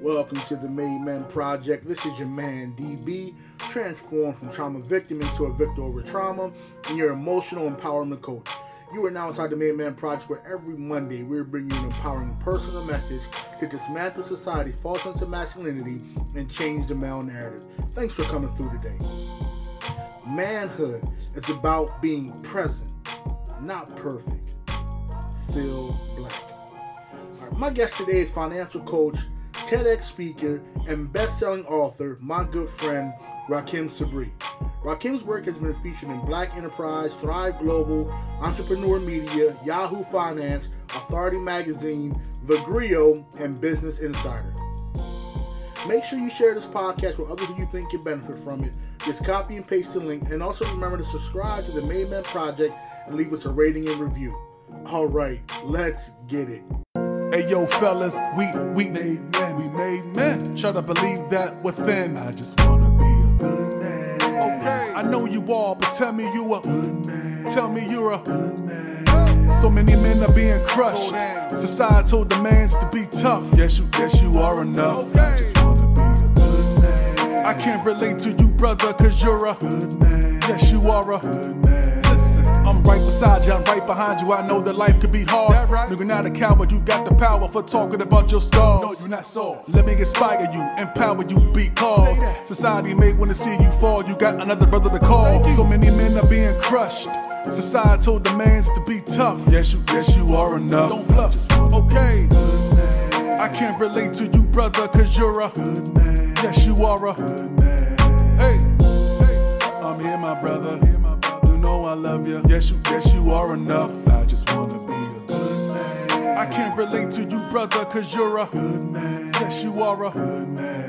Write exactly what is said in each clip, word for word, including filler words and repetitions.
Welcome to the Made Man Project. This is your man D B, transformed from trauma victim into a victor over trauma, and your emotional empowerment coach. You are now inside the Made Man Project, where every Monday we're bringing you an empowering personal message to dismantle society's false sense of masculinity and change the male narrative. Thanks for coming through today. Manhood is about being present, not perfect. Feel black. All right, my guest today is financial coach, TEDx speaker, and best-selling author, my good friend, Rahkim Sabree. Rahkim's work has been featured in Black Enterprise, Thrive Global, Entrepreneur Media, Yahoo Finance, Authority Magazine, The Grio, and Business Insider. Make sure you share this podcast with others who you think can benefit from it. Just copy and paste the link, and also remember to subscribe to the Made Man Project and leave us a rating and review. All right, let's get it. Hey yo, fellas, we we made men, we made men. Try to believe that within. I just wanna be a good man. Okay, I know you are, but tell me you a good man. Tell me you're a good man. So many men are being crushed. Societal demands to be tough. Yes, you guess you are enough. Okay. I just wanna be a good man. I can't relate to you, brother, cause you're a good man. Yes, you are a good man. I'm right beside you, I'm right behind you. I know that life could be hard. That right? Nigga, not a coward. You got the power for talking about your scars. No, you're not soft. Let me inspire you, empower you, because society may want to see you fall. You got another brother to call. So many men are being crushed. Societal demands to be tough. Yes, you, yes, you are enough. Don't bluff. Okay. I can't relate to you, brother, cause you're a good man. Yes, you are a good man. Hey, hey. I'm here, my brother. I love you. Yes, you, yes, you are enough. I just wanna be a good man. I can't relate to you, brother, cause you're a good man. Yes, you are a good man.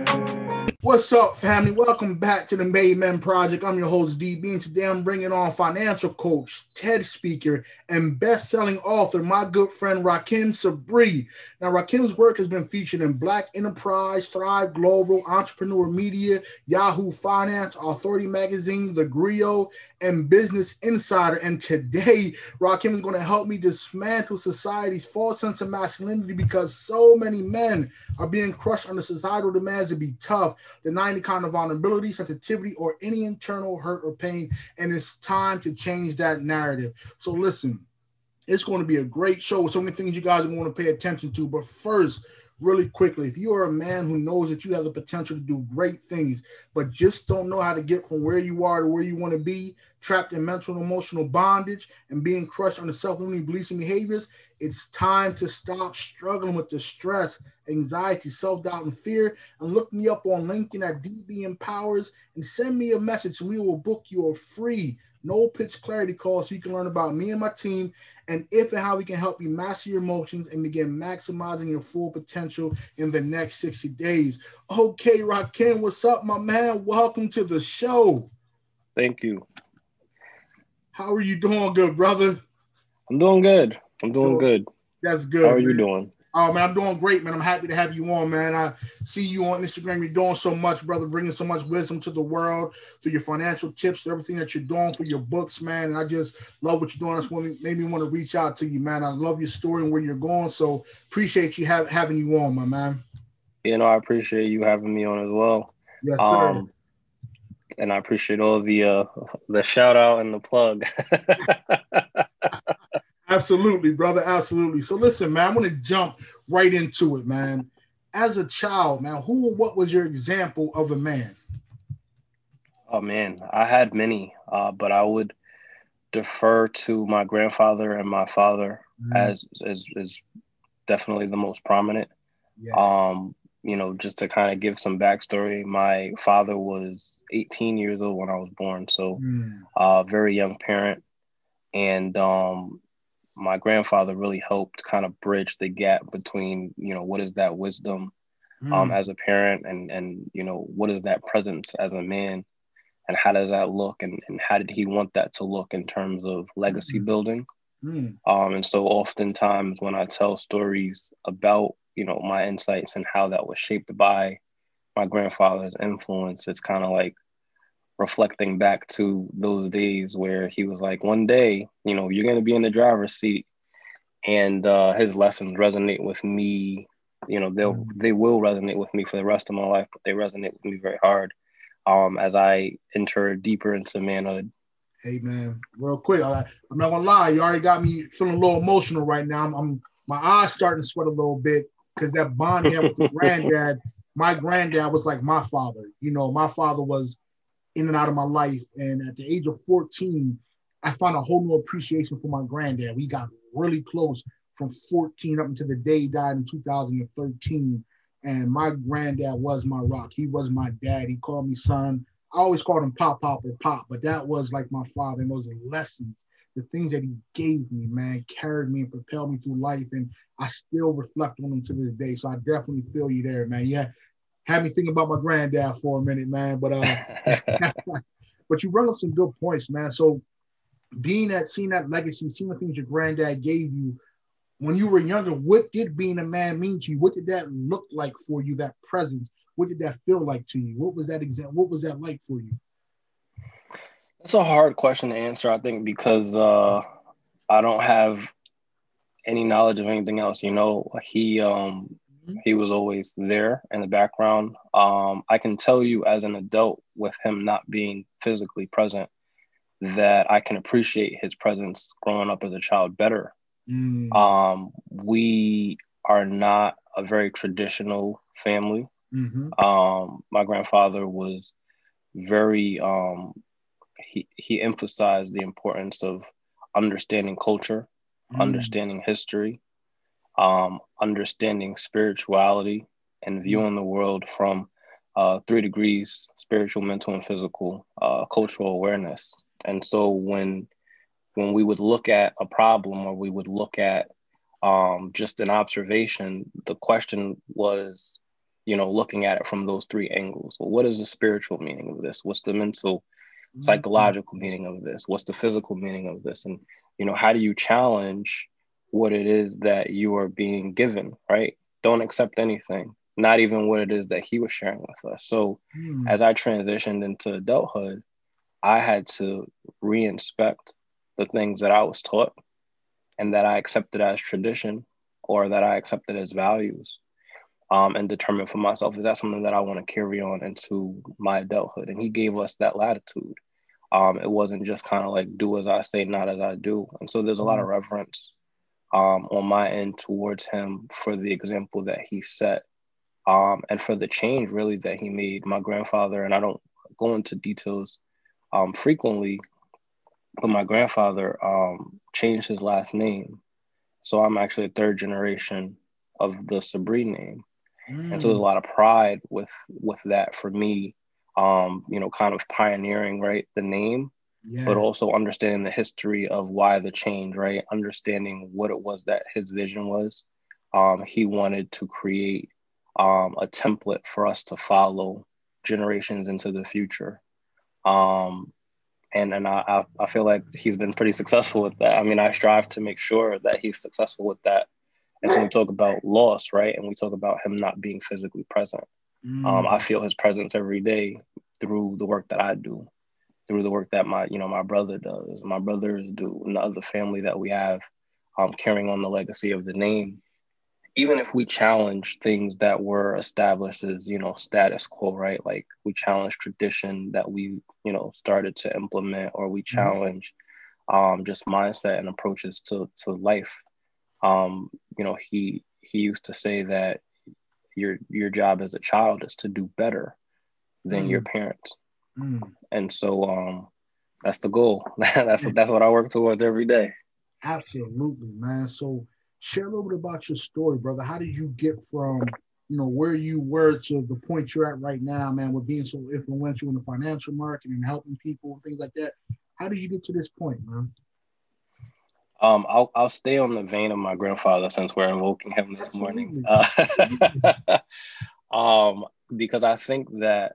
What's up, family? Welcome back to the Made Man Project. I'm your host, D B, and today I'm bringing on financial coach, TED speaker, and best-selling author, my good friend, Rahkim Sabree. Now, Rahkim's work has been featured in Black Enterprise, Thrive Global, Entrepreneur Media, Yahoo Finance, Authority Magazine, The Grio, and Business Insider. And today, Rahkim is going to help me dismantle society's false sense of masculinity, because so many men are being crushed under societal demands to be tough, denying the kind of vulnerability, sensitivity, or any internal hurt or pain. And it's time to change that narrative. So listen, it's going to be a great show with so many things you guys want to pay attention to. But first, really quickly, if you are a man who knows that you have the potential to do great things, but just don't know how to get from where you are to where you want to be, trapped in mental and emotional bondage and being crushed under self-limiting beliefs and behaviors, it's time to stop struggling with the stress, anxiety, self-doubt, and fear. And look me up on LinkedIn at D B Empowers and send me a message, and we will book your free no pitch clarity call so you can learn about me and my team and if and how we can help you master your emotions and begin maximizing your full potential in the next sixty days. Okay, Rahkim, what's up, my man? Welcome to the show. Thank you. How are you doing, good brother? I'm doing good. I'm doing good. That's good. How are you doing? Oh, man, I'm doing great, man. I'm happy to have you on, man. I see you on Instagram. You're doing so much, brother, bringing so much wisdom to the world through your financial tips, through everything that you're doing, for your books, man. And I just love what you're doing. That's what made me want to reach out to you, man. I love your story and where you're going. So appreciate you have, having you on, my man. You know, I appreciate you having me on as well. Yes, sir. Um, and I appreciate all the uh, the shout out and the plug. Absolutely, brother. Absolutely. So listen, man, I'm going to jump right into it, man. As a child, man, who and what was your example of a man? Oh, man, I had many, uh, but I would defer to my grandfather and my father mm. as, as as definitely the most prominent. Yeah. Um, you know, just to kind of give some backstory, my father was eighteen years old when I was born, so mm. uh, very young parent. And um my grandfather really helped kind of bridge the gap between, you know, what is that wisdom mm. um, as a parent and, and, you know, what is that presence as a man and how does that look and, and how did he want that to look in terms of legacy mm-hmm. building? Mm. Um, and so oftentimes when I tell stories about, you know, my insights and how that was shaped by my grandfather's influence, it's kind of like reflecting back to those days where he was like, one day, you know, you're going to be in the driver's seat. And uh, his lessons resonate with me you know, they'll mm-hmm. they will resonate with me for the rest of my life, but they resonate with me very hard um, as I enter deeper into manhood. Hey man, real quick, uh, I'm not gonna lie, you already got me feeling a little emotional right now. I'm, I'm my eyes starting to sweat a little bit because that bond here with the granddad. My granddad was like my father. You know, my father was in and out of my life, and at the age of fourteen, I found a whole new appreciation for my granddad. We got really close from fourteen up until the day he died in two thousand thirteen, and my granddad was my rock. He was my dad. He called me son. I always called him Pop, Pop, or Pop, but that was like my father, and those are lessons. The things that he gave me, man, carried me and propelled me through life, and I still reflect on him to this day, so I definitely feel you there, man. Yeah, had me thinking about my granddad for a minute, man, but uh, but you brought up some good points, man. So being that, seeing that legacy, seeing the things your granddad gave you, when you were younger, what did being a man mean to you? What did that look like for you, that presence? What did that feel like to you? What was that exam- What was that like for you? That's a hard question to answer, I think, because uh, I don't have any knowledge of anything else. You know, he um, mm-hmm. he was always there in the background. Um, I can tell you as an adult, with him not being physically present, that I can appreciate his presence growing up as a child better. Mm. Um, we are not a very traditional family. Mm-hmm. Um, my grandfather was very, um, he, he emphasized the importance of understanding culture, mm-hmm. understanding history, um, understanding spirituality, and viewing mm-hmm. the world from uh, three degrees, spiritual, mental, and physical, uh, cultural awareness. And so when when we would look at a problem, or we would look at um, just an observation, the question was, you know, looking at it from those three angles. Well, what is the spiritual meaning of this? What's the mental, psychological mm-hmm. meaning of this? What's the physical meaning of this? And, you know, how do you challenge what it is that you are being given, right? Don't accept anything, not even what it is that he was sharing with us. So mm. as I transitioned into adulthood, I had to re-inspect the things that I was taught and that I accepted as tradition, or that I accepted as values, um, and determine for myself, is that something that I want to carry on into my adulthood? And he gave us that latitude. Um, it wasn't just kind of like do as I say, not as I do. And so there's a lot of reverence um, on my end towards him for the example that he set, um, and for the change really that he made. My grandfather, and I don't go into details um, frequently, but my grandfather um, changed his last name. So I'm actually a third generation of the Sabree name. Mm. And so there's a lot of pride with, with that for me, um, you know, kind of pioneering, right, the name, yeah. but also understanding the history of why the change, right? Understanding what it was that his vision was. Um, he wanted to create um, a template for us to follow generations into the future. Um, And and I I feel like he's been pretty successful with that. I mean, I strive to make sure that he's successful with that. And so we talk about loss, right? And we talk about him not being physically present. Mm. Um, I feel his presence every day through the work that I do, through the work that my, you know, my brother does, my brothers do, and the other family that we have, um, carrying on the legacy of the name. Even if we challenge things that were established as, you know, status quo, right? Like we challenge tradition that we, you know, started to implement, or we challenge mm-hmm. um, just mindset and approaches to, to life. Um, you know, he he used to say that your your job as a child is to do better than mm-hmm. your parents. Mm-hmm. And so um, that's the goal. that's, that's what I work towards every day. Absolutely, man. So share a little bit about your story, brother. How did you get from, you know, where you were to the point you're at right now, man, with being so influential in the financial market and helping people and things like that? How did you get to this point, man? Um, I'll I'll stay on the vein of my grandfather, since we're invoking him this Absolutely. morning, uh, um, because I think that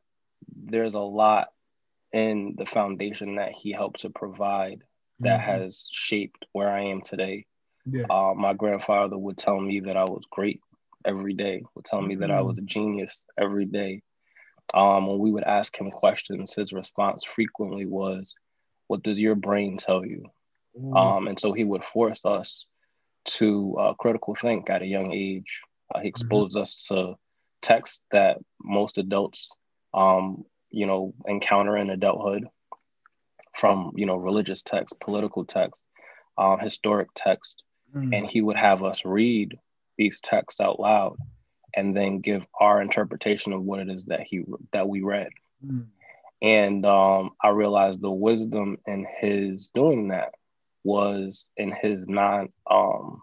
there's a lot in the foundation that he helped to provide that mm-hmm. has shaped where I am today. Yeah. Uh, my grandfather would tell me that I was great every day, would tell me mm-hmm. that I was a genius every day. Um, when we would ask him questions, his response frequently was, what does your brain tell you? Mm-hmm. Um, and so he would force us to uh, critical think at a young age. Uh, he exposed mm-hmm. us to texts that most adults, um, you know, encounter in adulthood, from, you know, religious texts, political texts, uh, historic texts. Mm-hmm. And he would have us read these texts out loud and then give our interpretation of what it is that he that we read. Mm-hmm. And um, I realized the wisdom in his doing that was in his non, um,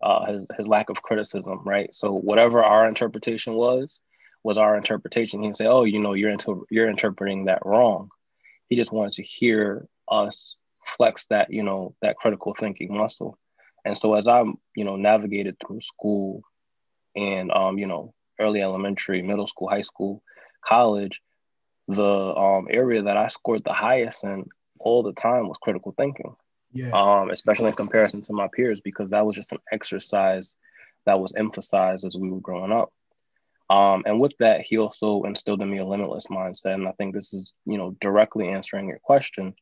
uh, his, his lack of criticism, right? So whatever our interpretation was, was our interpretation. He'd say, oh, you know, you're into, you're interpreting that wrong. He just wanted to hear us flex that, you know, that critical thinking muscle. And so as I, you know, navigated through school and, um, you know, early elementary, middle school, high school, college, the um, area that I scored the highest in all the time was critical thinking, yeah. um, especially in comparison to my peers, because that was just an exercise that was emphasized as we were growing up. Um, and with that, he also instilled in me a limitless mindset. And I think this is, you know, directly answering your question.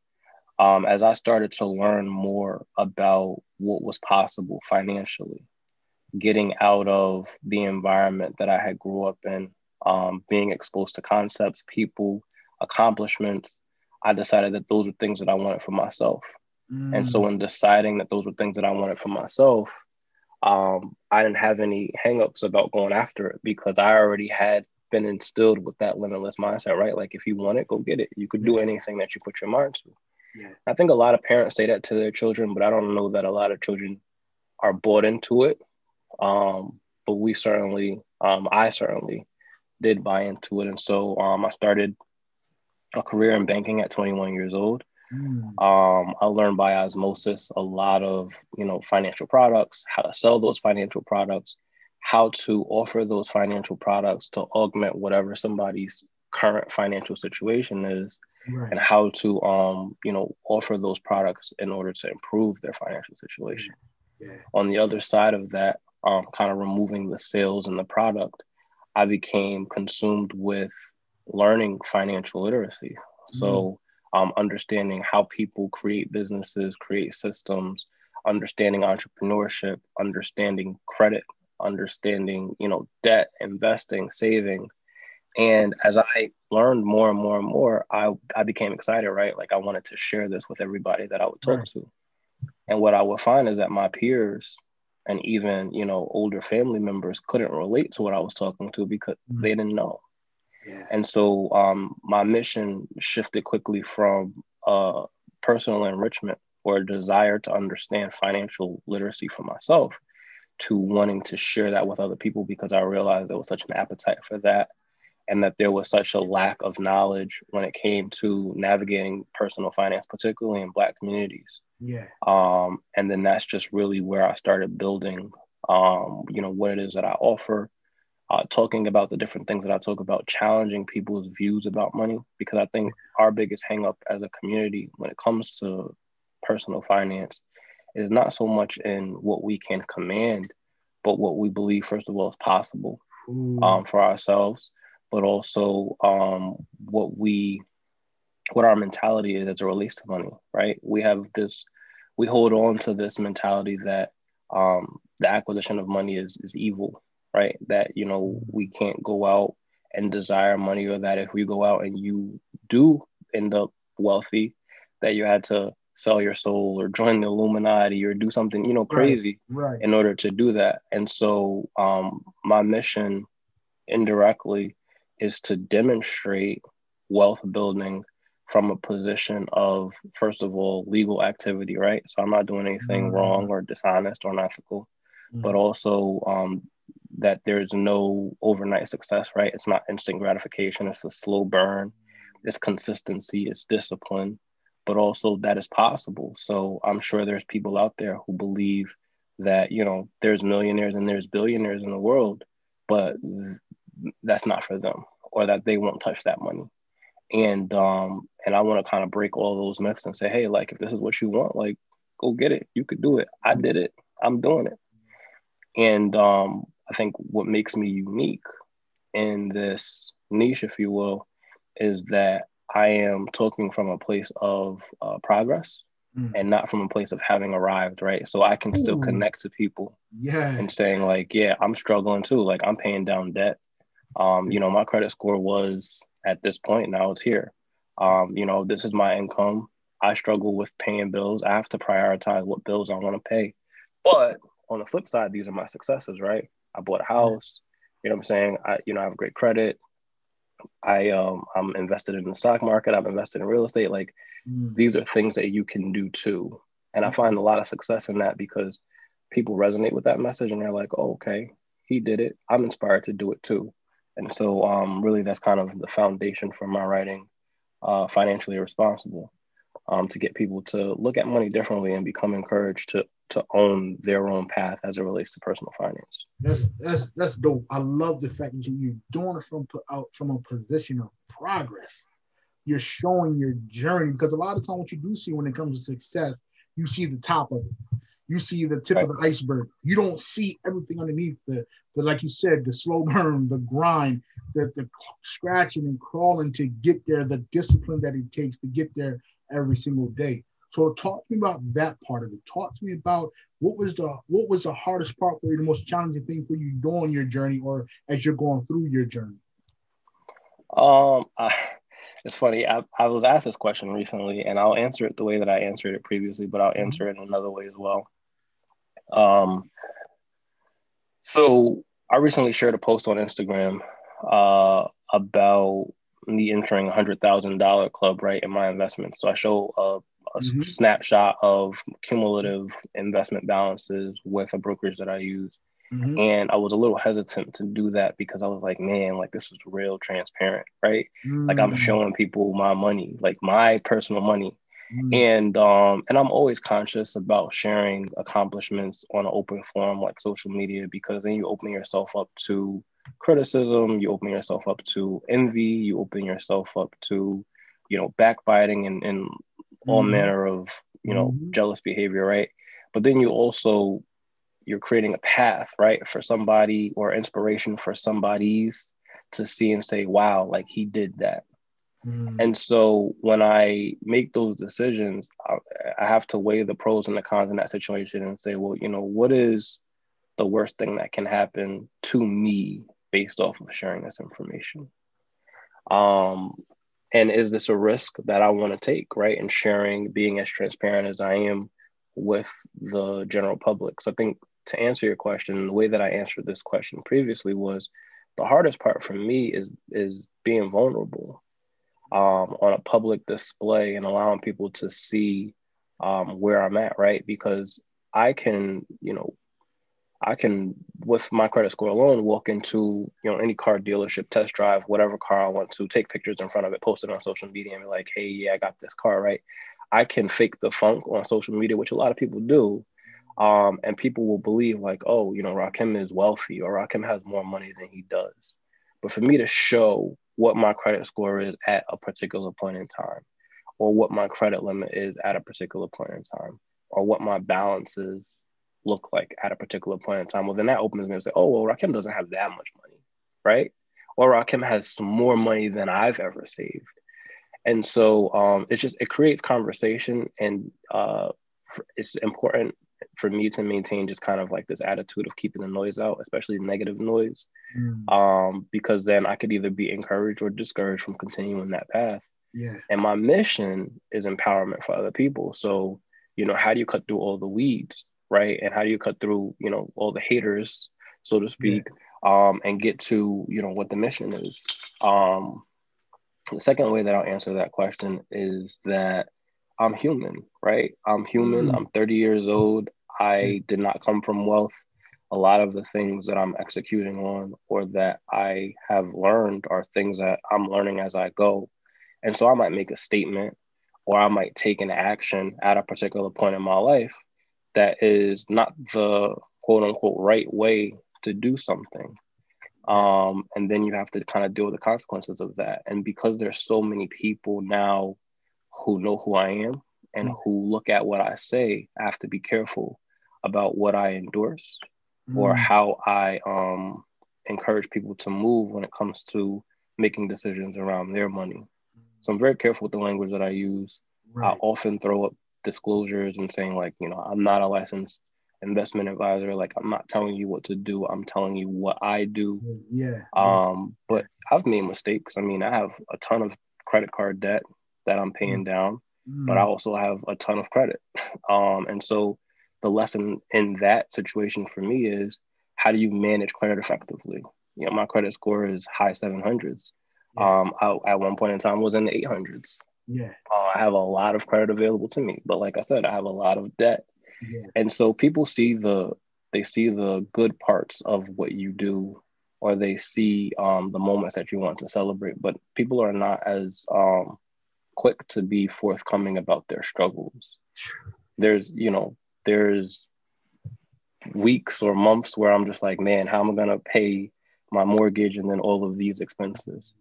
Um, as I started to learn more about what was possible financially, getting out of the environment that I had grew up in, Um, being exposed to concepts, people, accomplishments, I decided that those were things that I wanted for myself. Mm. And so in deciding that those were things that I wanted for myself, um, I didn't have any hangups about going after it because I already had been instilled with that limitless mindset, right? Like if you want it, go get it. You could do anything that you put your mind to. Yeah. I think a lot of parents say that to their children, but I don't know that a lot of children are bought into it. Um, but we certainly, um, I certainly, did buy into it. And so um, I started a career in banking at twenty-one years old. Mm. Um, I learned by osmosis a lot of, you know, financial products, how to sell those financial products, how to offer those financial products to augment whatever somebody's current financial situation is, right. And how to, um, you know, offer those products in order to improve their financial situation. Yeah. On the other side of that, um, kind of removing the sales and the product, I became consumed with learning financial literacy. Mm-hmm. So um, understanding how people create businesses, create systems, understanding entrepreneurship, understanding credit, understanding, you know, debt, investing, saving. And as I learned more and more and more, I, I became excited, right? Like I wanted to share this with everybody that I would talk right. to. And what I would find is that my peers and even, you know, older family members couldn't relate to what I was talking to because mm. they didn't know. Yeah. And so um, my mission shifted quickly from uh, personal enrichment or a desire to understand financial literacy for myself to wanting to share that with other people because I realized there was such an appetite for that and that there was such a lack of knowledge when it came to navigating personal finance, particularly in Black communities. Yeah. Um, and then that's just really where I started building, um, you know, what it is that I offer, uh, talking about the different things that I talk about, challenging people's views about money, because I think our biggest hangup as a community when it comes to personal finance is not so much in what we can command, but what we believe, first of all, is possible um, for ourselves, but also um, what we what our mentality is as it relates to money, right? We have this, we hold on to this mentality that um, the acquisition of money is is evil, right? That, you know, we can't go out and desire money, or that if we go out and you do end up wealthy, that you had to sell your soul or join the Illuminati or do something, you know, crazy right, right. in order to do that. And so um, my mission indirectly is to demonstrate wealth building from a position of, first of all, legal activity, right? So I'm not doing anything mm-hmm. wrong or dishonest or unethical, mm-hmm. but also um, that there's no overnight success, right? It's not instant gratification. It's a slow burn. It's consistency. It's discipline, but also that is possible. So I'm sure there's people out there who believe that, you know, there's millionaires and there's billionaires in the world, but that's not for them, or that they won't touch that money. And um, and I want to kind of break all those myths and say, hey, like, if this is what you want, like, go get it. You could do it. I did it. I'm doing it. And um, I think what makes me unique in this niche, if you will, is that I am talking from a place of uh, progress, mm. and not from a place of having arrived, right? So I can Ooh. still connect to people yeah. and saying like, yeah, I'm struggling too. Like I'm paying down debt. Um, you know, my credit score was at this point, now it's here. Um, you know, this is my income. I struggle with paying bills. I have to prioritize what bills I want to pay. But on the flip side, these are my successes, right? I bought a house, you know what I'm saying? I, you know, I have great credit. I, um, I'm invested in the stock market. I've invested in real estate. Like mm. these are things that you can do too. And I find a lot of success in that because people resonate with that message and they're like, oh, okay, he did it. I'm inspired to do it too. And so um, really that's kind of the foundation for my writing, uh, Financially Irresponsible. Um, to get people to look at money differently and become encouraged to to own their own path as it relates to personal finance. That's that's that's dope. I love the fact that you're doing it from out from a position of progress. You're showing your journey, because a lot of times what you do see when it comes to success, you see the top of it. You see the tip right. of the iceberg. You don't see everything underneath the, the like you said, the slow burn, the grind, the, the scratching and crawling to get there, the discipline that it takes to get there every single day. So talk to me about that part of it. Talk to me about what was the what was the hardest part for you, the most challenging thing for you during your journey or as you're going through your journey? Um, I, it's funny. I, I was asked this question recently, and I'll answer it the way that I answered it previously, but I'll answer it in another way as well. Um, so I recently shared a post on Instagram uh, about me entering a hundred thousand dollar club, right, in my investment. So I show a, a mm-hmm. snapshot of cumulative investment balances with a brokerage that I use. Mm-hmm. And I was a little hesitant to do that because I was like, man, like this is real transparent, right? Mm-hmm. Like I'm showing people my money, like my personal money. Mm-hmm. And um, and I'm always conscious about sharing accomplishments on an open forum like social media, because then you open yourself up to criticism, you open yourself up to envy, you open yourself up to, you know, backbiting and, and mm-hmm. all manner of, you know, mm-hmm. jealous behavior, right? But then you also, you're creating a path, right, for somebody or inspiration for somebody's to see and say, wow, like he did that. Mm-hmm. And so when I make those decisions, I, I have to weigh the pros and the cons in that situation and say, well, you know, what is the worst thing that can happen to me based off of sharing this information? Um, and is this a risk that I want to take, right? And sharing, being as transparent as I am with the general public. So I think to answer your question, the way that I answered this question previously was the hardest part for me is, is being vulnerable um, on a public display and allowing people to see um, where I'm at, right? Because I can, you know, I can, with my credit score alone, walk into, you know, any car dealership, test drive whatever car I want to, take pictures in front of it, post it on social media and be like, hey, yeah, I got this car, right? I can fake the funk on social media, which a lot of people do. Um, and people will believe like, oh, you know, Rahkim is wealthy or Rahkim has more money than he does. But for me to show what my credit score is at a particular point in time, or what my credit limit is at a particular point in time, or what my balance is look like at a particular point in time, well, then that opens me and say, oh, well, Rahkim doesn't have that much money, right? Or Rahkim has more money than I've ever saved. And so um, it's just, it creates conversation. And uh, it's important for me to maintain just kind of like this attitude of keeping the noise out, especially negative noise, mm. um, because then I could either be encouraged or discouraged from continuing that path. Yeah. And my mission is empowerment for other people. So, you know, how do you cut through all the weeds? Right? And how do you cut through, you know, all the haters, so to speak, yeah. um, and get to, you know, what the mission is. Um, the second way that I'll answer that question is that I'm human, right? I'm human. Mm-hmm. I'm thirty years old. I did not come from wealth. A lot of the things that I'm executing on or that I have learned are things that I'm learning as I go. And so I might make a statement or I might take an action at a particular point in my life that is not the quote unquote right way to do something. Um, and then you have to kind of deal with the consequences of that. And because there's so many people now who know who I am and mm. who look at what I say, I have to be careful about what I endorse mm. or how I um, encourage people to move when it comes to making decisions around their money. So I'm very careful with the language that I use. Right. I often throw up disclosures and saying like, you know, I'm not a licensed investment advisor. Like, I'm not telling you what to do. I'm telling you what I do. Yeah. Um, but I've made mistakes. I mean, I have a ton of credit card debt that I'm paying down, mm. but I also have a ton of credit. Um, and so the lesson in that situation for me is, how do you manage credit effectively? You know, my credit score is high seven hundreds. Yeah. Um, I, at one point in time was in the eight hundreds. Yeah. Uh, I have a lot of credit available to me, but like I said, I have a lot of debt. Yeah. And so people see the, they see the good parts of what you do, or they see um, the moments that you want to celebrate, but people are not as um, quick to be forthcoming about their struggles. There's, you know, there's weeks or months where I'm just like, man, how am I going to pay my mortgage and then all of these expenses?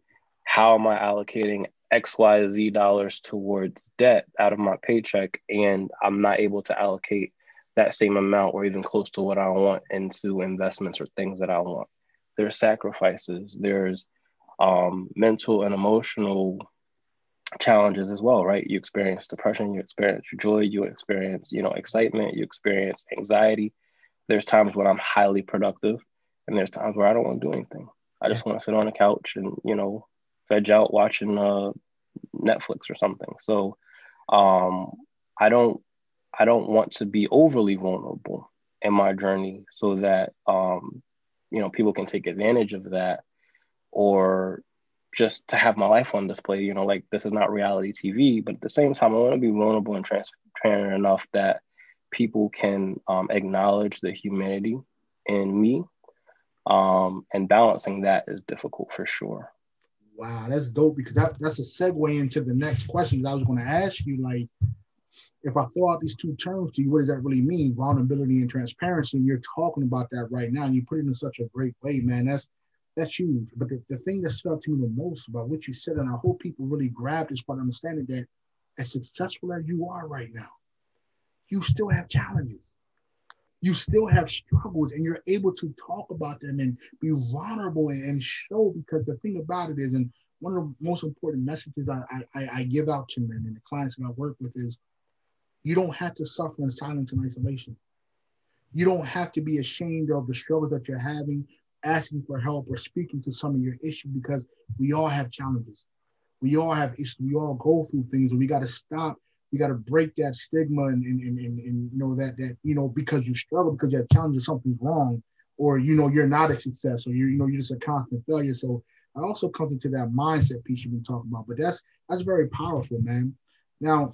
How am I allocating X Y Z dollars towards debt out of my paycheck, and I'm not able to allocate that same amount or even close to what I want into investments or things that I want? There's sacrifices, there's um, mental and emotional challenges as well, right? You experience depression, you experience joy, you experience, you know, excitement, you experience anxiety. There's times when I'm highly productive, and there's times where I don't want to do anything. I just want to sit on the couch and, you know, veg out watching uh, Netflix or something. So um, I don't I don't want to be overly vulnerable in my journey so that, um, you know, people can take advantage of that, or just to have my life on display. You know, like, this is not reality T V, but at the same time, I want to be vulnerable and transparent enough that people can um, acknowledge the humanity in me. Um, and balancing that is difficult for sure. Wow, that's dope, because that, that's a segue into the next question that I was going to ask you. Like, if I throw out these two terms to you, what does that really mean? Vulnerability and transparency. And you're talking about that right now, and you put it in such a great way, man. That's that's huge. But the, the thing that stuck to me the most about what you said, and I hope people really grab this part, understanding that as successful as you are right now, you still have challenges. You still have struggles, and you're able to talk about them and be vulnerable and, and show, because the thing about it is, and one of the most important messages I, I, I give out to men and the clients that I work with is, you don't have to suffer in silence and isolation. You don't have to be ashamed of the struggles that you're having, asking for help or speaking to some of your issues, because we all have challenges. We all have issues. We all go through things, and we got to stop. You got to break that stigma and, and, and, and, and you know that, that, you know, because you struggle, because you have challenges, something's wrong, or, you know, you're not a success, or, you're, you know, you're just a constant failure. So it also comes into that mindset piece you've been talking about, but that's, that's very powerful, man. Now,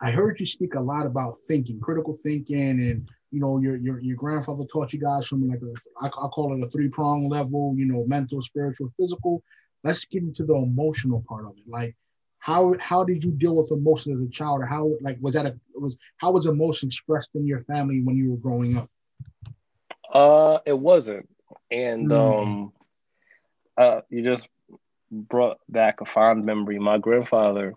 I heard you speak a lot about thinking, critical thinking, and, you know, your, your, your grandfather taught you guys from like a, I, I call it a three prong level, you know, mental, spiritual, physical. Let's get into the emotional part of it. Like, How how did you deal with emotions as a child? Or how, like, was that a, was, how was emotion expressed in your family when you were growing up? Uh, it wasn't. And mm. um, uh, you just brought back a fond memory. My grandfather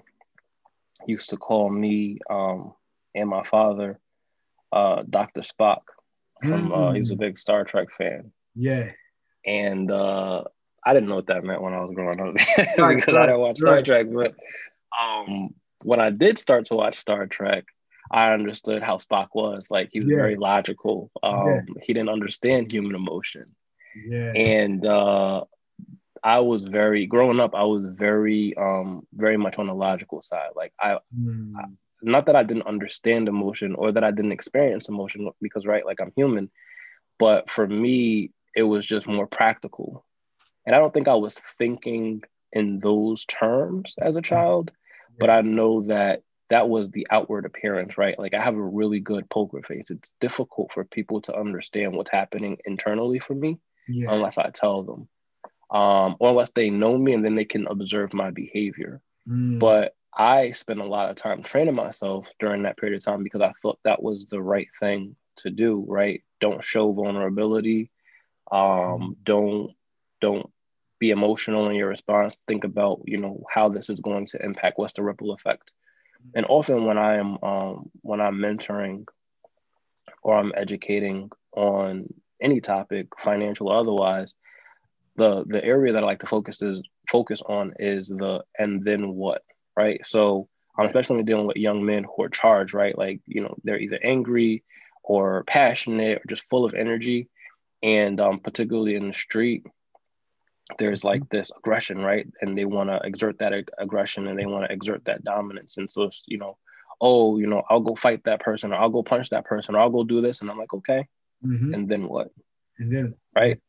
used to call me um, and my father uh, Doctor Spock. From, mm. uh, he was a big Star Trek fan. Yeah. And uh I didn't know what that meant when I was growing up because right, I didn't watch right. Star Trek. But um, when I did start to watch Star Trek, I understood how Spock was. Like, he was yeah. very logical. Um, yeah. He didn't understand human emotion. Yeah. And uh, I was very, growing up, I was very, um, very much on the logical side. Like, I, mm. I, not that I didn't understand emotion or that I didn't experience emotion, because, right, like, I'm human. But for me, it was just more practical. And I don't think I was thinking in those terms as a child, yeah. but I know that that was the outward appearance, right? Like, I have a really good poker face. It's difficult for people to understand what's happening internally for me yeah. unless I tell them, um, or unless they know me and then they can observe my behavior. Mm. But I spent a lot of time training myself during that period of time because I thought that was the right thing to do, right? Don't show vulnerability. Um, mm. Don't, don't, be emotional in your response. Think about, you know, how this is going to impact, what's the ripple effect. And often when I am, um, when I'm mentoring or I'm educating on any topic, financial or otherwise, the the area that I like to focus is focus on is the and then what, right? So um, especially when dealing with young men who are charged, right? Like, you know, they're either angry or passionate or just full of energy. And um, particularly in the street, there's like this aggression, right? And they want to exert that ag- aggression and they want to exert that dominance. And so, it's, you know, oh, you know, I'll go fight that person, or I'll go punch that person, or I'll go do this. And I'm like, okay, mm-hmm. and then what? And then, right?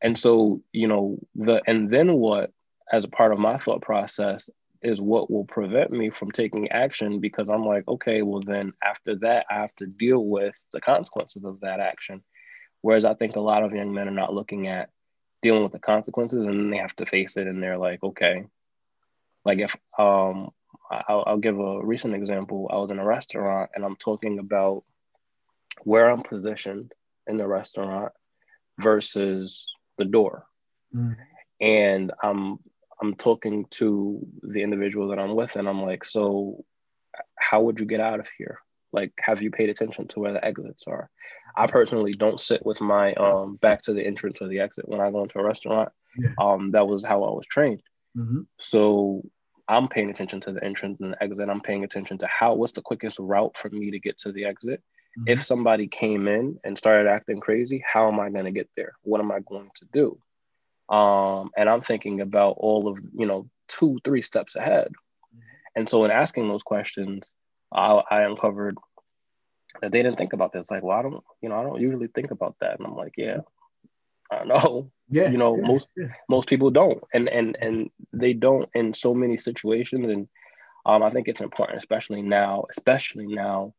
And so, you know, the and then what, as a part of my thought process, is what will prevent me from taking action, because I'm like, okay, well, then after that, I have to deal with the consequences of that action. Whereas I think a lot of young men are not looking at dealing with the consequences, and then they have to face it, and they're like, okay, like if um I'll, I'll give a recent example. I was in a restaurant, and I'm talking about where I'm positioned in the restaurant versus the door, mm. and I'm I'm talking to the individual that I'm with, and I'm like, so how would you get out of here? Like, have you paid attention to where the exits are? I personally don't sit with my um, back to the entrance or the exit when I go into a restaurant. Yeah. Um, that was how I was trained. Mm-hmm. So I'm paying attention to the entrance and the exit. I'm paying attention to how, what's the quickest route for me to get to the exit. Mm-hmm. If somebody came in and started acting crazy, how am I going to get there? What am I going to do? Um, and I'm thinking about all of, you know, two, three steps ahead. Mm-hmm. And so in asking those questions, I, I uncovered that they didn't think about this. Like, well, I don't, you know, I don't usually think about that. And I'm like, yeah, I know. Yeah, you know, yeah, most yeah. most people don't, and and and they don't in so many situations. And um, I think it's important, especially now, especially now,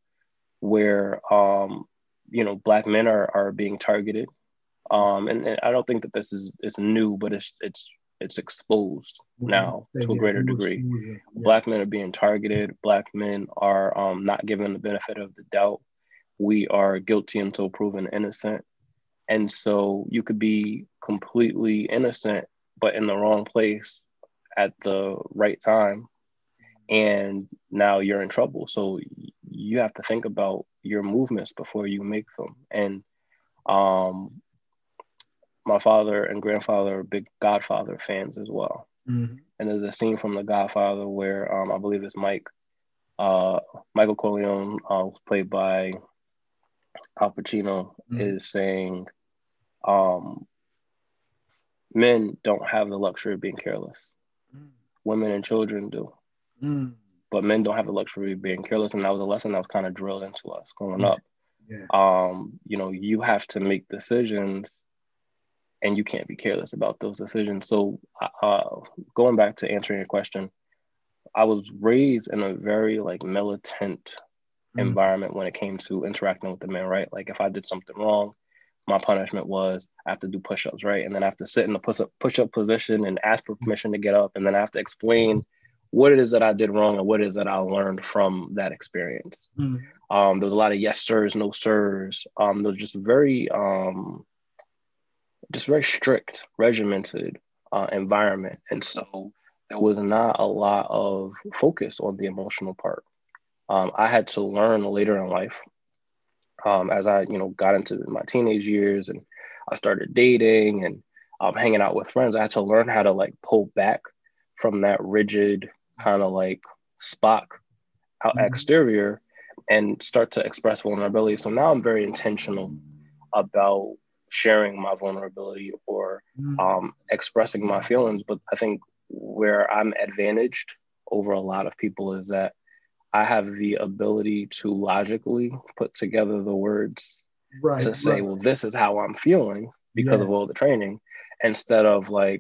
where um, you know, Black men are are being targeted. Um, and, and I don't think that this is it's new, but it's it's it's exposed now yeah, to a greater degree. Yeah. Black men are being targeted. Black men are um, not given the benefit of the doubt. We are guilty until proven innocent. And so you could be completely innocent, but in the wrong place at the right time. And now you're in trouble. So you have to think about your movements before you make them. And um, my father and grandfather are big Godfather fans as well. Mm-hmm. And there's a scene from The Godfather where um, I believe it's Mike, uh, Michael Corleone, uh, played by Al Pacino, mm-hmm. is saying, um, men don't have the luxury of being careless. Mm-hmm. Women and children do. Mm-hmm. But men don't have the luxury of being careless. And that was a lesson that was kind of drilled into us growing yeah. up. Yeah. Um, you know, you have to make decisions, and you can't be careless about those decisions. So uh, going back to answering your question, I was raised in a very like militant mm-hmm. environment when it came to interacting with the men, right? Like if I did something wrong, my punishment was I have to do push-ups, right? And then I have to sit in the push-up, push-up position and ask for permission to get up. And then I have to explain what it is that I did wrong and what it is that I learned from that experience. Mm-hmm. Um, there was a lot of yes sirs, no sirs. Um, there was just very... Um, just very strict, regimented uh, environment. And so there was not a lot of focus on the emotional part. Um, I had to learn later in life um, as I, you know, got into my teenage years and I started dating and um, hanging out with friends. I had to learn how to like pull back from that rigid kind of like Spock out mm-hmm. exterior and start to express vulnerability. So now I'm very intentional about sharing my vulnerability or mm. um, expressing my feelings. But I think where I'm advantaged over a lot of people is that I have the ability to logically put together the words right, to say, right. well, this is how I'm feeling because yeah. of all the training, instead of like,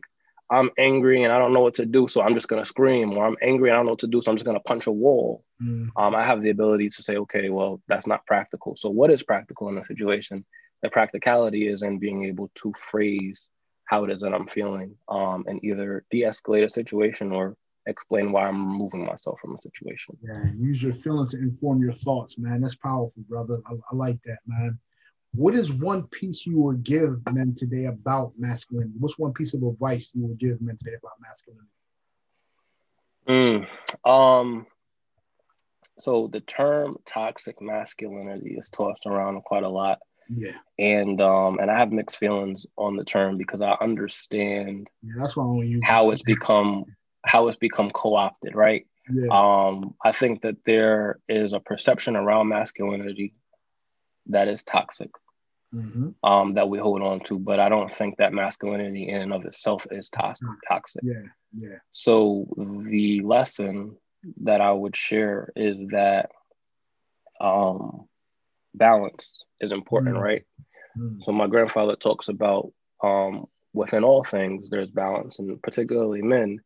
I'm angry and I don't know what to do, so I'm just going to scream, or I'm angry and I don't know what to do, so I'm just going to punch a wall. Mm. Um, I have the ability to say, okay, well, that's not practical. So what is practical in a situation? The practicality is in being able to phrase how it is that I'm feeling um, and either de-escalate a situation or explain why I'm removing myself from a situation. Yeah, use your feelings to inform your thoughts, man. That's powerful, brother. I, I like that, man. What is one piece you would give men today about masculinity? What's one piece of advice you would give men today about masculinity? Mm, um. So the term toxic masculinity is tossed around quite a lot. Yeah, and um, and I have mixed feelings on the term because I understand yeah, that's why I don't use how it's become how it's become co-opted, right? Yeah. Um, I think that there is a perception around masculinity that is toxic, mm-hmm. um, that we hold on to, but I don't think that masculinity in and of itself is toxic. toxic. Yeah, yeah. So the lesson that I would share is that um, balance is important, mm-hmm. right? Mm-hmm. So my grandfather talks about um, within all things, there's balance, and particularly men,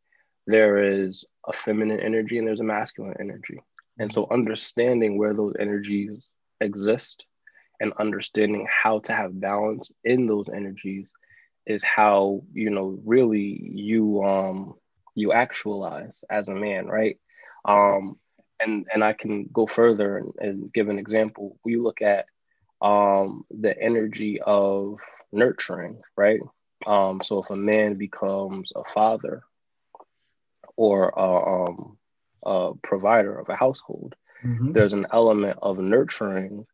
there is a feminine energy and there's a masculine energy. And so understanding where those energies exist and understanding how to have balance in those energies is how, you know, really you um you actualize as a man, right? Um and and I can go further and, and give an example. We look at um the energy of nurturing, right? Um so if a man becomes a father or a, um, a provider of a household, mm-hmm. there's an element of nurturing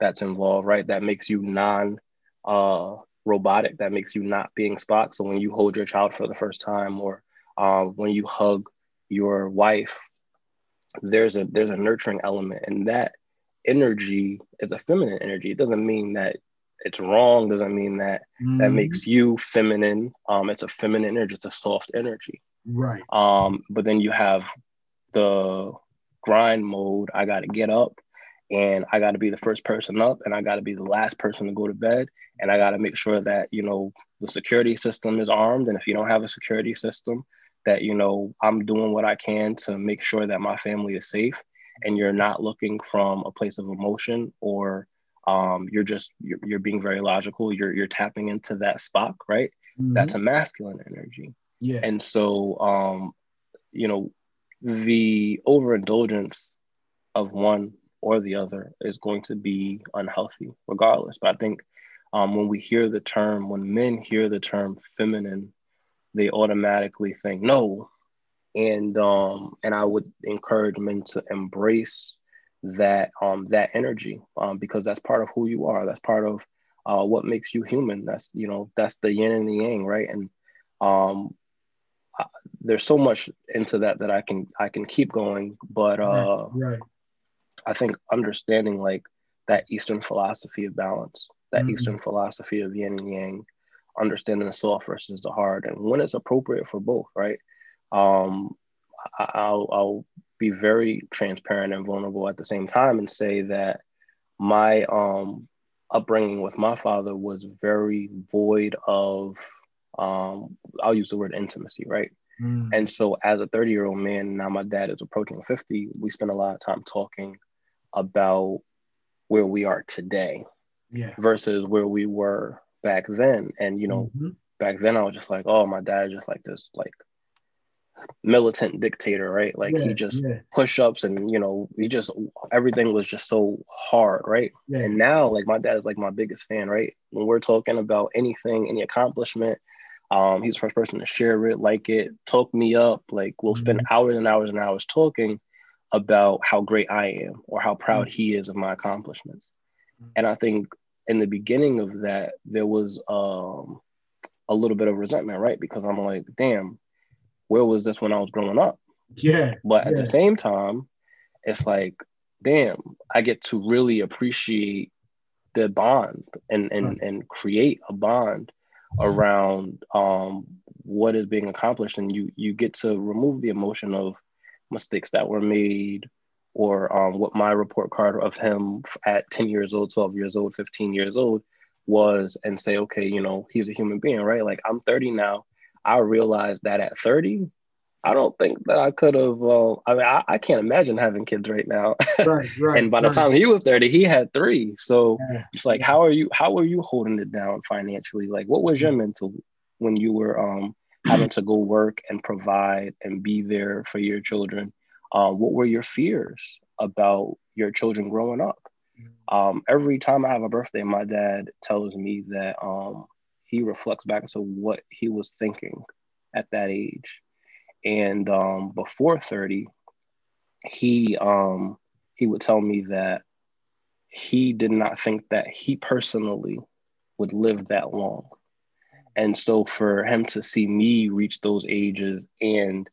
that's involved, right? That makes you non, uh, robotic, that makes you not being Spock. So when you hold your child for the first time, or um, when you hug your wife, there's a, there's a nurturing element, and that energy is a feminine energy. It doesn't mean that it's wrong. Doesn't mean that mm-hmm. that makes you feminine. Um, it's a feminine energy. It's a soft energy. Right. Um, but then you have the grind mode. I got to get up and I got to be the first person up and I got to be the last person to go to bed. And I got to make sure that, you know, the security system is armed. And if you don't have a security system, that, you know, I'm doing what I can to make sure that my family is safe, and you're not looking from a place of emotion, or um, you're just, you're, you're being very logical. You're, you're tapping into that Spock, right? Mm-hmm. That's a masculine energy. Yeah. And so, um, you know, the overindulgence of one or the other is going to be unhealthy regardless. But I think um, when we hear the term, when men hear the term feminine, they automatically think no. And um, and I would encourage men to embrace that um, that energy um, because that's part of who you are. That's part of uh, what makes you human. That's, you know, that's the yin and the yang, right? And um, there's so much into that that I can I can keep going, but uh, right, right. I think understanding like that Eastern philosophy of balance, that mm-hmm. Eastern philosophy of yin and yang, understanding the soft versus the hard, and when it's appropriate for both, right? Um, I, I'll, I'll be very transparent and vulnerable at the same time and say that my um, upbringing with my father was very void of Um, I'll use the word intimacy, right? Mm. And so as a thirty-year-old man, now my dad is approaching fifty, we spend a lot of time talking about where we are today yeah. versus where we were back then. And, you know, mm-hmm. back then I was just like, oh, my dad is just like this, like militant dictator, right? Like yeah, he just yeah. push-ups and, you know, he just, everything was just so hard, right? Yeah. And now, like, my dad is like my biggest fan, right? When we're talking about anything, any accomplishment, Um, he's the first person to share it, like it, talk me up. Like we'll mm-hmm. spend hours and hours and hours talking about how great I am or how proud mm-hmm. he is of my accomplishments. Mm-hmm. And I think in the beginning of that, there was um, a little bit of resentment, right? Because I'm like, damn, where was this when I was growing up? Yeah. But yeah. at the same time, it's like, damn, I get to really appreciate the bond and and, mm-hmm. and create a bond around um, what is being accomplished, and you you get to remove the emotion of mistakes that were made, or um, what my report card of him at ten years old, twelve years old, fifteen years old was, and say, okay, you know, he's a human being, right? Like I'm thirty now. I realized that at thirty, I don't think that I could have. Uh, I mean, I, I can't imagine having kids right now. Right, right, and by the right. time he was thirty, he had three. So yeah. it's like, how are you? How are you holding it down financially? Like, what was your mental when you were um, having to go work and provide and be there for your children? Uh, what were your fears about your children growing up? Um, every time I have a birthday, my dad tells me that um, he reflects back to what he was thinking at that age. And um, before thirty, he um, he would tell me that he did not think that he personally would live that long. And so for him to see me reach those ages and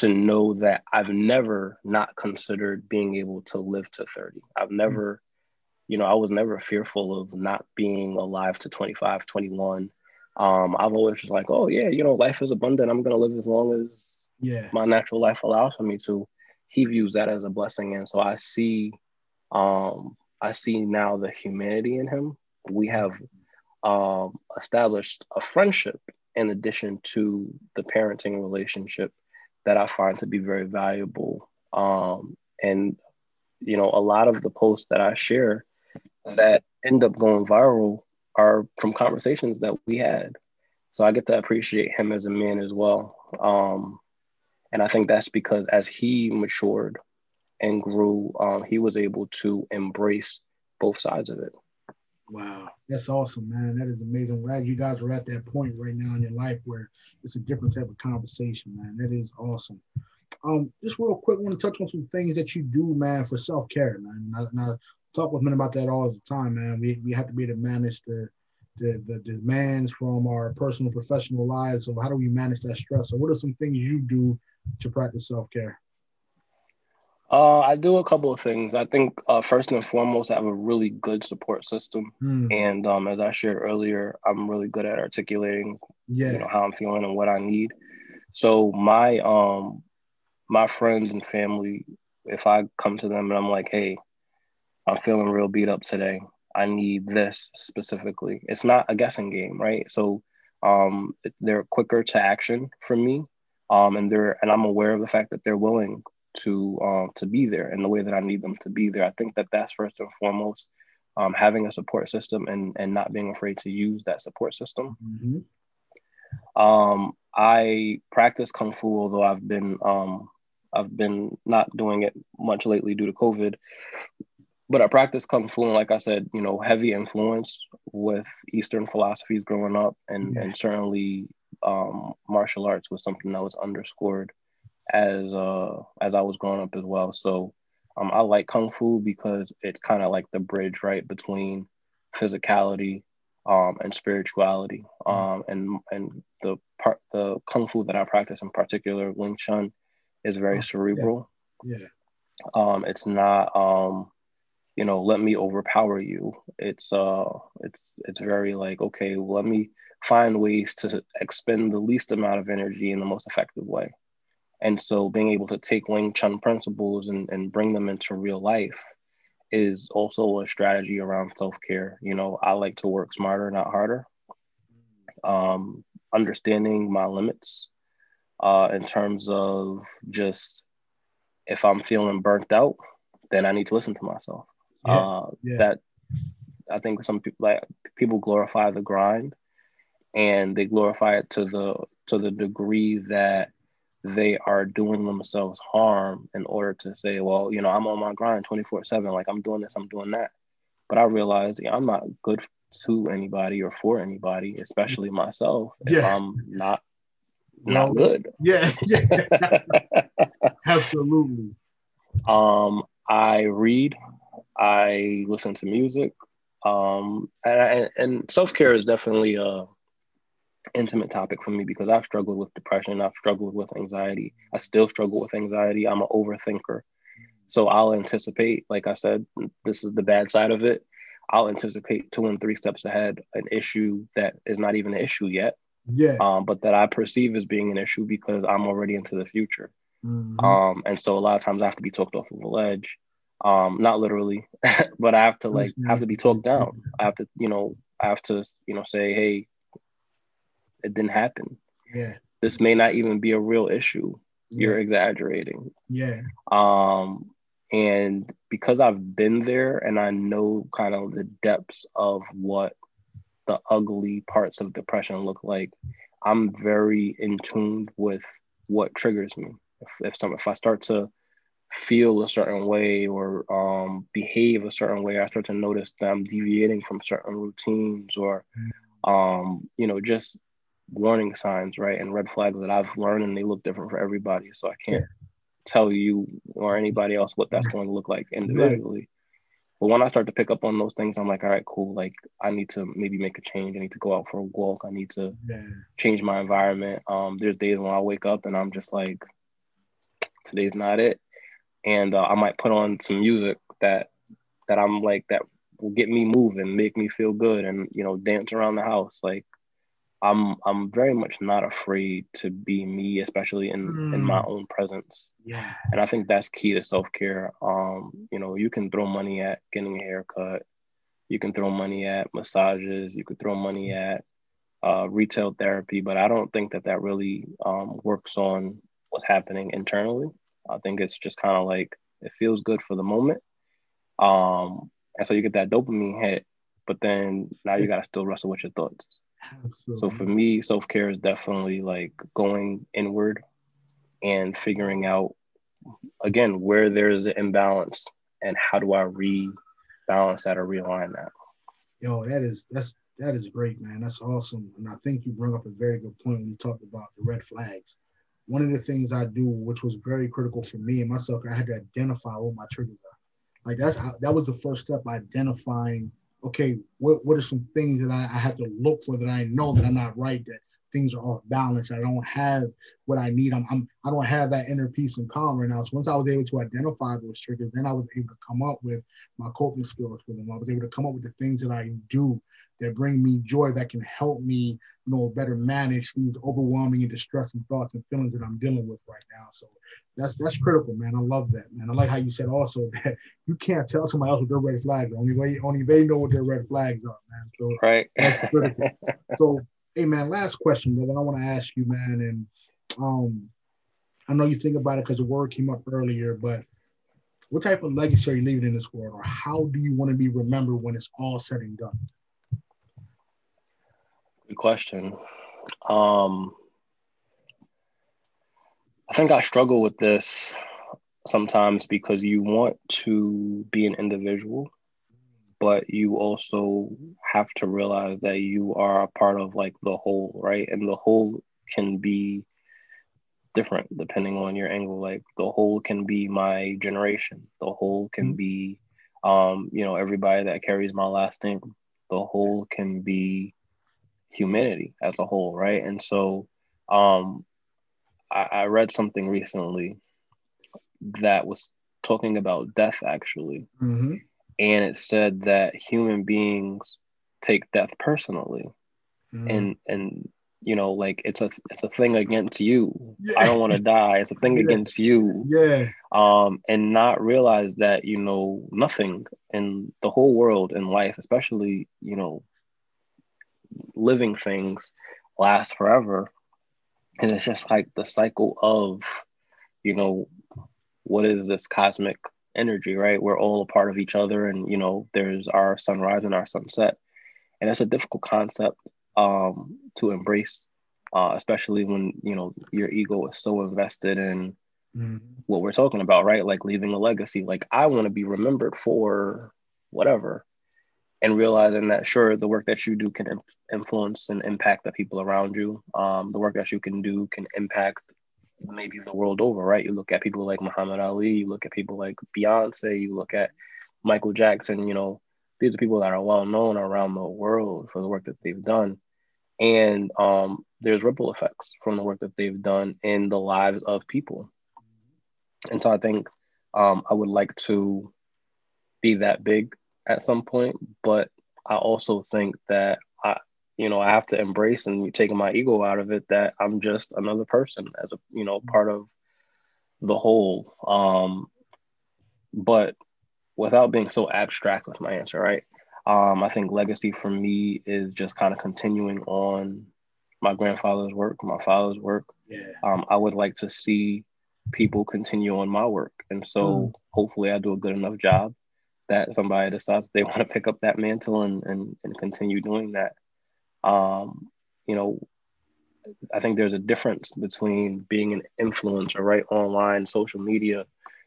to know that I've never not considered being able to live to thirty. I've never, you know, I was never fearful of not being alive to twenty-five, twenty-one. Um, I've always just like, oh yeah, you know, life is abundant. I'm going to live as long as yeah. my natural life allows for me to. He views that as a blessing. And so I see, um, I see now the humanity in him. We have um, established a friendship in addition to the parenting relationship that I find to be very valuable. Um, and, you know, a lot of the posts that I share that end up going viral are from conversations that we had. So I get to appreciate him as a man as well. Um, and I think that's because as he matured and grew, um, he was able to embrace both sides of it. Wow, that's awesome, man. That is amazing. I'm glad you guys are at that point right now in your life where it's a different type of conversation, man. That is awesome. Um, just real quick, I want to touch on some things that you do, man, for self-care, man. And I, and I talk with men about that all the time, man. We we have to be able to manage the, the, the demands from our personal, professional lives. So how do we manage that stress? So what are some things you do to practice self-care? Uh, I do a couple of things. I think uh, first and foremost, I have a really good support system. Mm. And um, as I shared earlier, I'm really good at articulating yeah. you know, how I'm feeling and what I need. So my um, my friends and family, if I come to them and I'm like, hey, I'm feeling real beat up today. I need this specifically. It's not a guessing game, right? So um, they're quicker to action for me. Um, and they're and I'm aware of the fact that they're willing to um, to be there in the way that I need them to be there. I think that that's first and foremost, um, having a support system and, and not being afraid to use that support system. Mm-hmm. Um, I practice Kung Fu, although I've been um, I've been not doing it much lately due to COVID, but I practice Kung Fu. And like I said, you know, heavy influence with Eastern philosophies growing up and, yeah. and certainly um, martial arts was something that was underscored as uh as I was growing up as well. So um I like Kung Fu because it's kind of like the bridge, right, between physicality um and spirituality. Um and and the part the Kung Fu that I practice in particular, Wing Chun, is very oh, cerebral. Yeah. yeah. Um it's not um you know, let me overpower you. It's uh it's it's very like, okay, well, let me find ways to expend the least amount of energy in the most effective way. And so being able to take Wing Chun principles and, and bring them into real life is also a strategy around self-care. You know, I like to work smarter, not harder. Um, understanding my limits uh, in terms of just if I'm feeling burnt out, then I need to listen to myself. Yeah, uh, yeah. That I think some people like people glorify the grind, and they glorify it to the to the degree that they are doing themselves harm in order to say, well, you know, I'm on my grind twenty-four seven, like I'm doing this, I'm doing that. But I realized yeah, I'm not good to anybody or for anybody, especially myself, if yes. I'm not, not no. good. Yeah, yeah. Absolutely. Um, I read, I listen to music, um, and, and self-care is definitely a intimate topic for me because I've struggled with depression. I've struggled with anxiety. I still struggle with anxiety. I'm an overthinker. So I'll anticipate, like I said, this is the bad side of it. I'll anticipate two and three steps ahead, an issue that is not even an issue yet. Yeah. Um, but that I perceive as being an issue because I'm already into the future. Mm-hmm. Um, and so a lot of times I have to be talked off of a ledge. Um, not literally, but I have to like, I have to be talked down. I have to, you know, I have to, you know, say, hey, it didn't happen. Yeah. This may not even be a real issue. Yeah. You're exaggerating. Yeah. Um, and because I've been there and I know kind of the depths of what the ugly parts of depression look like, I'm very in tune with what triggers me. If if some if I start to feel a certain way or um, behave a certain way, I start to notice that I'm deviating from certain routines or um, you know, just warning signs, right, and red flags that I've learned, and they look different for everybody. So I can't yeah. tell you or anybody else what that's going to look like individually. Right. But when I start to pick up on those things, I'm like, all right, cool. Like I need to maybe make a change. I need to go out for a walk. I need to yeah. change my environment. Um, there's days when I wake up and I'm just like, today's not it. And uh, I might put on some music that that I'm like, that will get me moving, make me feel good, and, you know, dance around the house. Like, I'm I'm very much not afraid to be me, especially in, mm. in my own presence. Yeah. And I think that's key to self-care. Um, you know, you can throw money at getting a haircut. You can throw money at massages. You could throw money at uh, retail therapy. But I don't think that that really um, works on what's happening internally. I think it's just kind of like, it feels good for the moment. Um, and so you get that dopamine hit, but then now you got to still wrestle with your thoughts. Absolutely. So for me, self-care is definitely like going inward and figuring out, again, where there is an imbalance and how do I rebalance that or realign that. Yo, that is, that's, that is great, man. That's awesome. And I think you bring up a very good point when you talked about the red flags. One of the things I do, which was very critical for me and myself, I had to identify what my triggers are. Like, that's how, that was the first step, identifying, okay, what, what are some things that I, I have to look for that I know that I'm not right, that things are off balance, I don't have what I need, I'm, I'm, I don't have that inner peace and calm right now. So once I was able to identify those triggers, then I was able to come up with my coping skills for them. I was able to come up with the things that I do that bring me joy, that can help me, you know, better manage these overwhelming and distressing thoughts and feelings that I'm dealing with right now. So that's that's critical, man. I love that, man. I like how you said also that you can't tell somebody else what their red flags are. Only they, only they know what their red flags are, man. So right. That's critical. So, hey, man, last question, brother. I want to ask you, man, and um, I know you think about it because the word came up earlier, but what type of legacy are you leaving in this world, or how do you want to be remembered when it's all said and done? Good question. Um, I think I struggle with this sometimes because you want to be an individual, but you also have to realize that you are a part of like the whole, right? And the whole can be different depending on your angle. Like the whole can be my generation. The whole can be, um, you know, everybody that carries my last name. The whole can be humanity as a whole, right? And so um, I, I read something recently that was talking about death, actually. Mm-hmm. And it said that human beings take death personally. Mm. And, and you know, like, it's a it's a thing against you. Yeah. I don't want to die. It's a thing yeah. against you. Yeah. Um, and not realize that, you know, nothing in the whole world in life, especially, you know, living things last forever. And it's just like the cycle of, you know, what is this cosmic energy, right? We're all a part of each other, and you know, there's our sunrise and our sunset, and that's a difficult concept um, to embrace, uh, especially when you know your ego is so invested in mm-hmm. what we're talking about, right? Like leaving a legacy. Like I want to be remembered for whatever, and realizing that sure, the work that you do can im- influence and impact the people around you. Um, the work that you can do can impact maybe the world over, right? You look at people like Muhammad Ali, you look at people like Beyonce, you look at Michael Jackson, you know, these are people that are well known around the world for the work that they've done. And um, there's ripple effects from the work that they've done in the lives of people. And so I think um, I would like to be that big at some point, but I also think that I, you know, I have to embrace and taking my ego out of it, that I'm just another person as a, you know, part of the whole. Um, but without being so abstract with my answer, right? Um, I think legacy for me is just kind of continuing on my grandfather's work, my father's work. Yeah. Um, I would like to see people continue on my work. And so mm. hopefully I do a good enough job that somebody decides they want to pick up that mantle and, and, and continue doing that. Um, you know, I think there's a difference between being an influencer, right? Online, social media,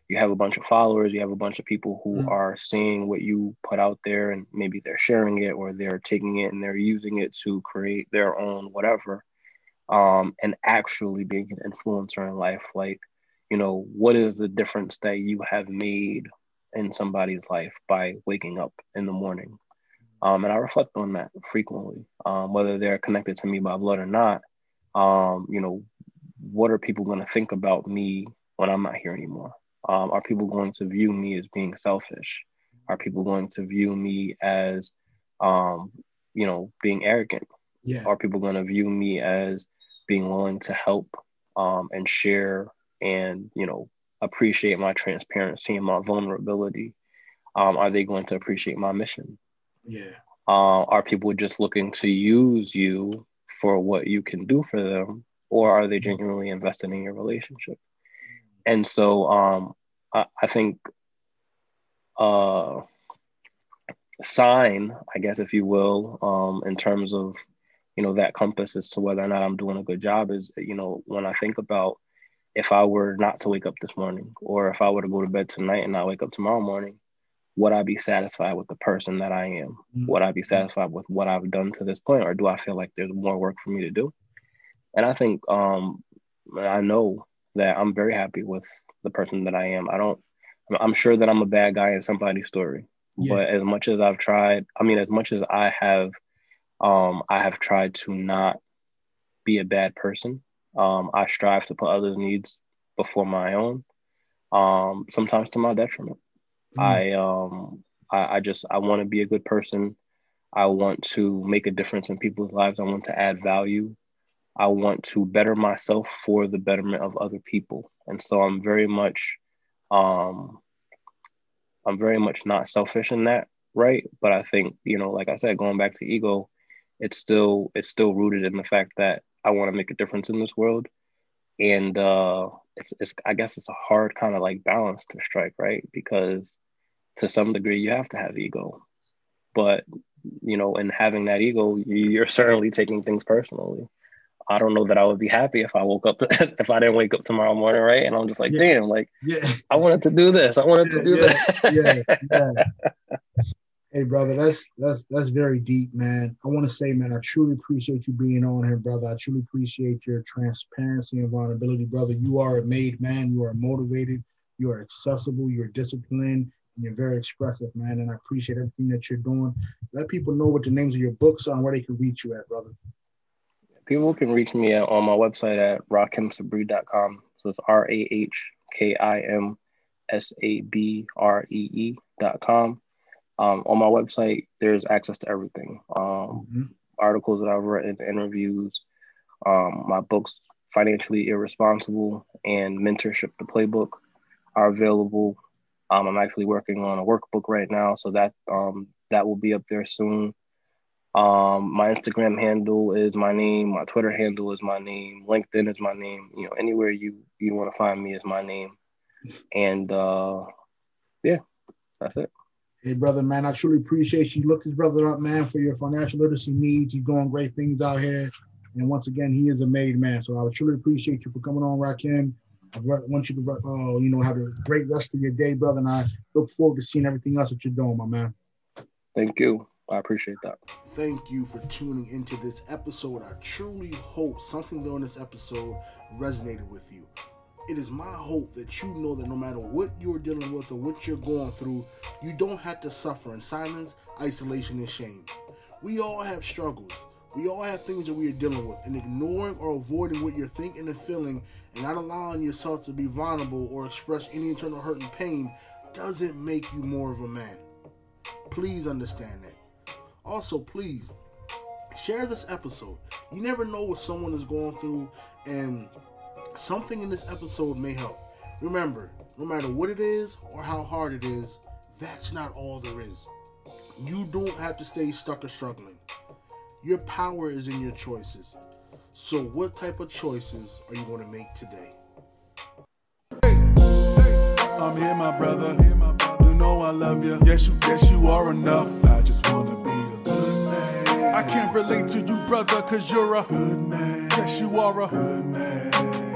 you have a bunch of followers, you have a bunch of people who mm-hmm. are seeing what you put out there, and maybe they're sharing it or they're taking it and they're using it to create their own whatever. Um, and actually being an influencer in life, like, you know, what is the difference that you have made in somebody's life by waking up in the morning? Um, and I reflect on that frequently, um, whether they're connected to me by blood or not. Um, you know, what are people going to think about me when I'm not here anymore? Um, are people going to view me as being selfish? Are people going to view me as, um, you know, being arrogant? Yeah. Are people going to view me as being willing to help um, and share and, you know, appreciate my transparency and my vulnerability? Um, are they going to appreciate my mission? Yeah. Uh, are people just looking to use you for what you can do for them, or are they genuinely invested in your relationship? And so um, I, I think uh, sign, I guess, if you will, um, in terms of, you know, that compass as to whether or not I'm doing a good job is, you know, when I think about if I were not to wake up this morning, or if I were to go to bed tonight and not wake up tomorrow morning, would I be satisfied with the person that I am? Mm-hmm. Would I be satisfied with what I've done to this point? Or do I feel like there's more work for me to do? And I think um, I know that I'm very happy with the person that I am. I don't, I'm sure that I'm a bad guy in somebody's story, yeah. but as much as I've tried, I mean, as much as I have, um, I have tried to not be a bad person. Um, I strive to put others' needs before my own, um, sometimes to my detriment. I um I, I just I want to be a good person. I want to make a difference in people's lives. I want to add value. I want to better myself for the betterment of other people. And so I'm very much um I'm very much not selfish in that, right? But I think, you know, like I said, going back to ego, it's still it's still rooted in the fact that I want to make a difference in this world. And uh it's it's I guess it's a hard kind of like balance to strike, right? Because to some degree, you have to have ego. But, you know, in having that ego, you're certainly taking things personally. I don't know that I would be happy if I woke up, if I didn't wake up tomorrow morning, right? And I'm just like, yeah. damn, like, yeah. I wanted to do this. I wanted yeah, to do yeah, that. yeah, yeah. Hey, brother, that's, that's, that's very deep, man. I want to say, man, I truly appreciate you being on here, brother. I truly appreciate your transparency and vulnerability, brother. You are a made man. You are motivated. You are accessible. You're disciplined. And you're very expressive, man. And I appreciate everything that you're doing. Let people know what the names of your books are and where they can reach you at, brother. People can reach me at, on my website at rahkim sabree dot com. So it's R A H K I M S A B R E E dot com. Um, on my website, there's access to everything. Um, mm-hmm. Articles that I've written, interviews, um, my books, Financially Irresponsible and Mentorship, the Playbook, are available. Um, I'm actually working on a workbook right now, so that um, that will be up there soon. Um, my Instagram handle is my name. My Twitter handle is my name. LinkedIn is my name. You know, anywhere you, you want to find me is my name. And uh, yeah, that's it. Hey, brother, man, I truly appreciate you. Look this brother up, man, for your financial literacy needs. You're doing great things out here. And once again, he is a made man. So I would truly appreciate you for coming on, Rahkim. I want you to, uh, you know, have a great rest of your day, brother. And I look forward to seeing everything else that you're doing, my man. Thank you. I appreciate that. Thank you for tuning into this episode. I truly hope something during this episode resonated with you. It is my hope that you know that no matter what you're dealing with or what you're going through, you don't have to suffer in silence, isolation, and shame. We all have struggles. We all have things that we are dealing with, and ignoring or avoiding what you're thinking and feeling and not allowing yourself to be vulnerable or express any internal hurt and pain doesn't make you more of a man. Please understand that. Also, please share this episode. You never know what someone is going through, and something in this episode may help. Remember, no matter what it is or how hard it is, that's not all there is. You don't have to stay stuck or struggling. Your power is in your choices. So what type of choices are you going to make today? Hey, hey. I'm here, my brother. You know I love you. Yes, you, yes, you are enough. I just want to be a good man. I can't relate to you, brother, because you're a good man. Yes, you are a good man.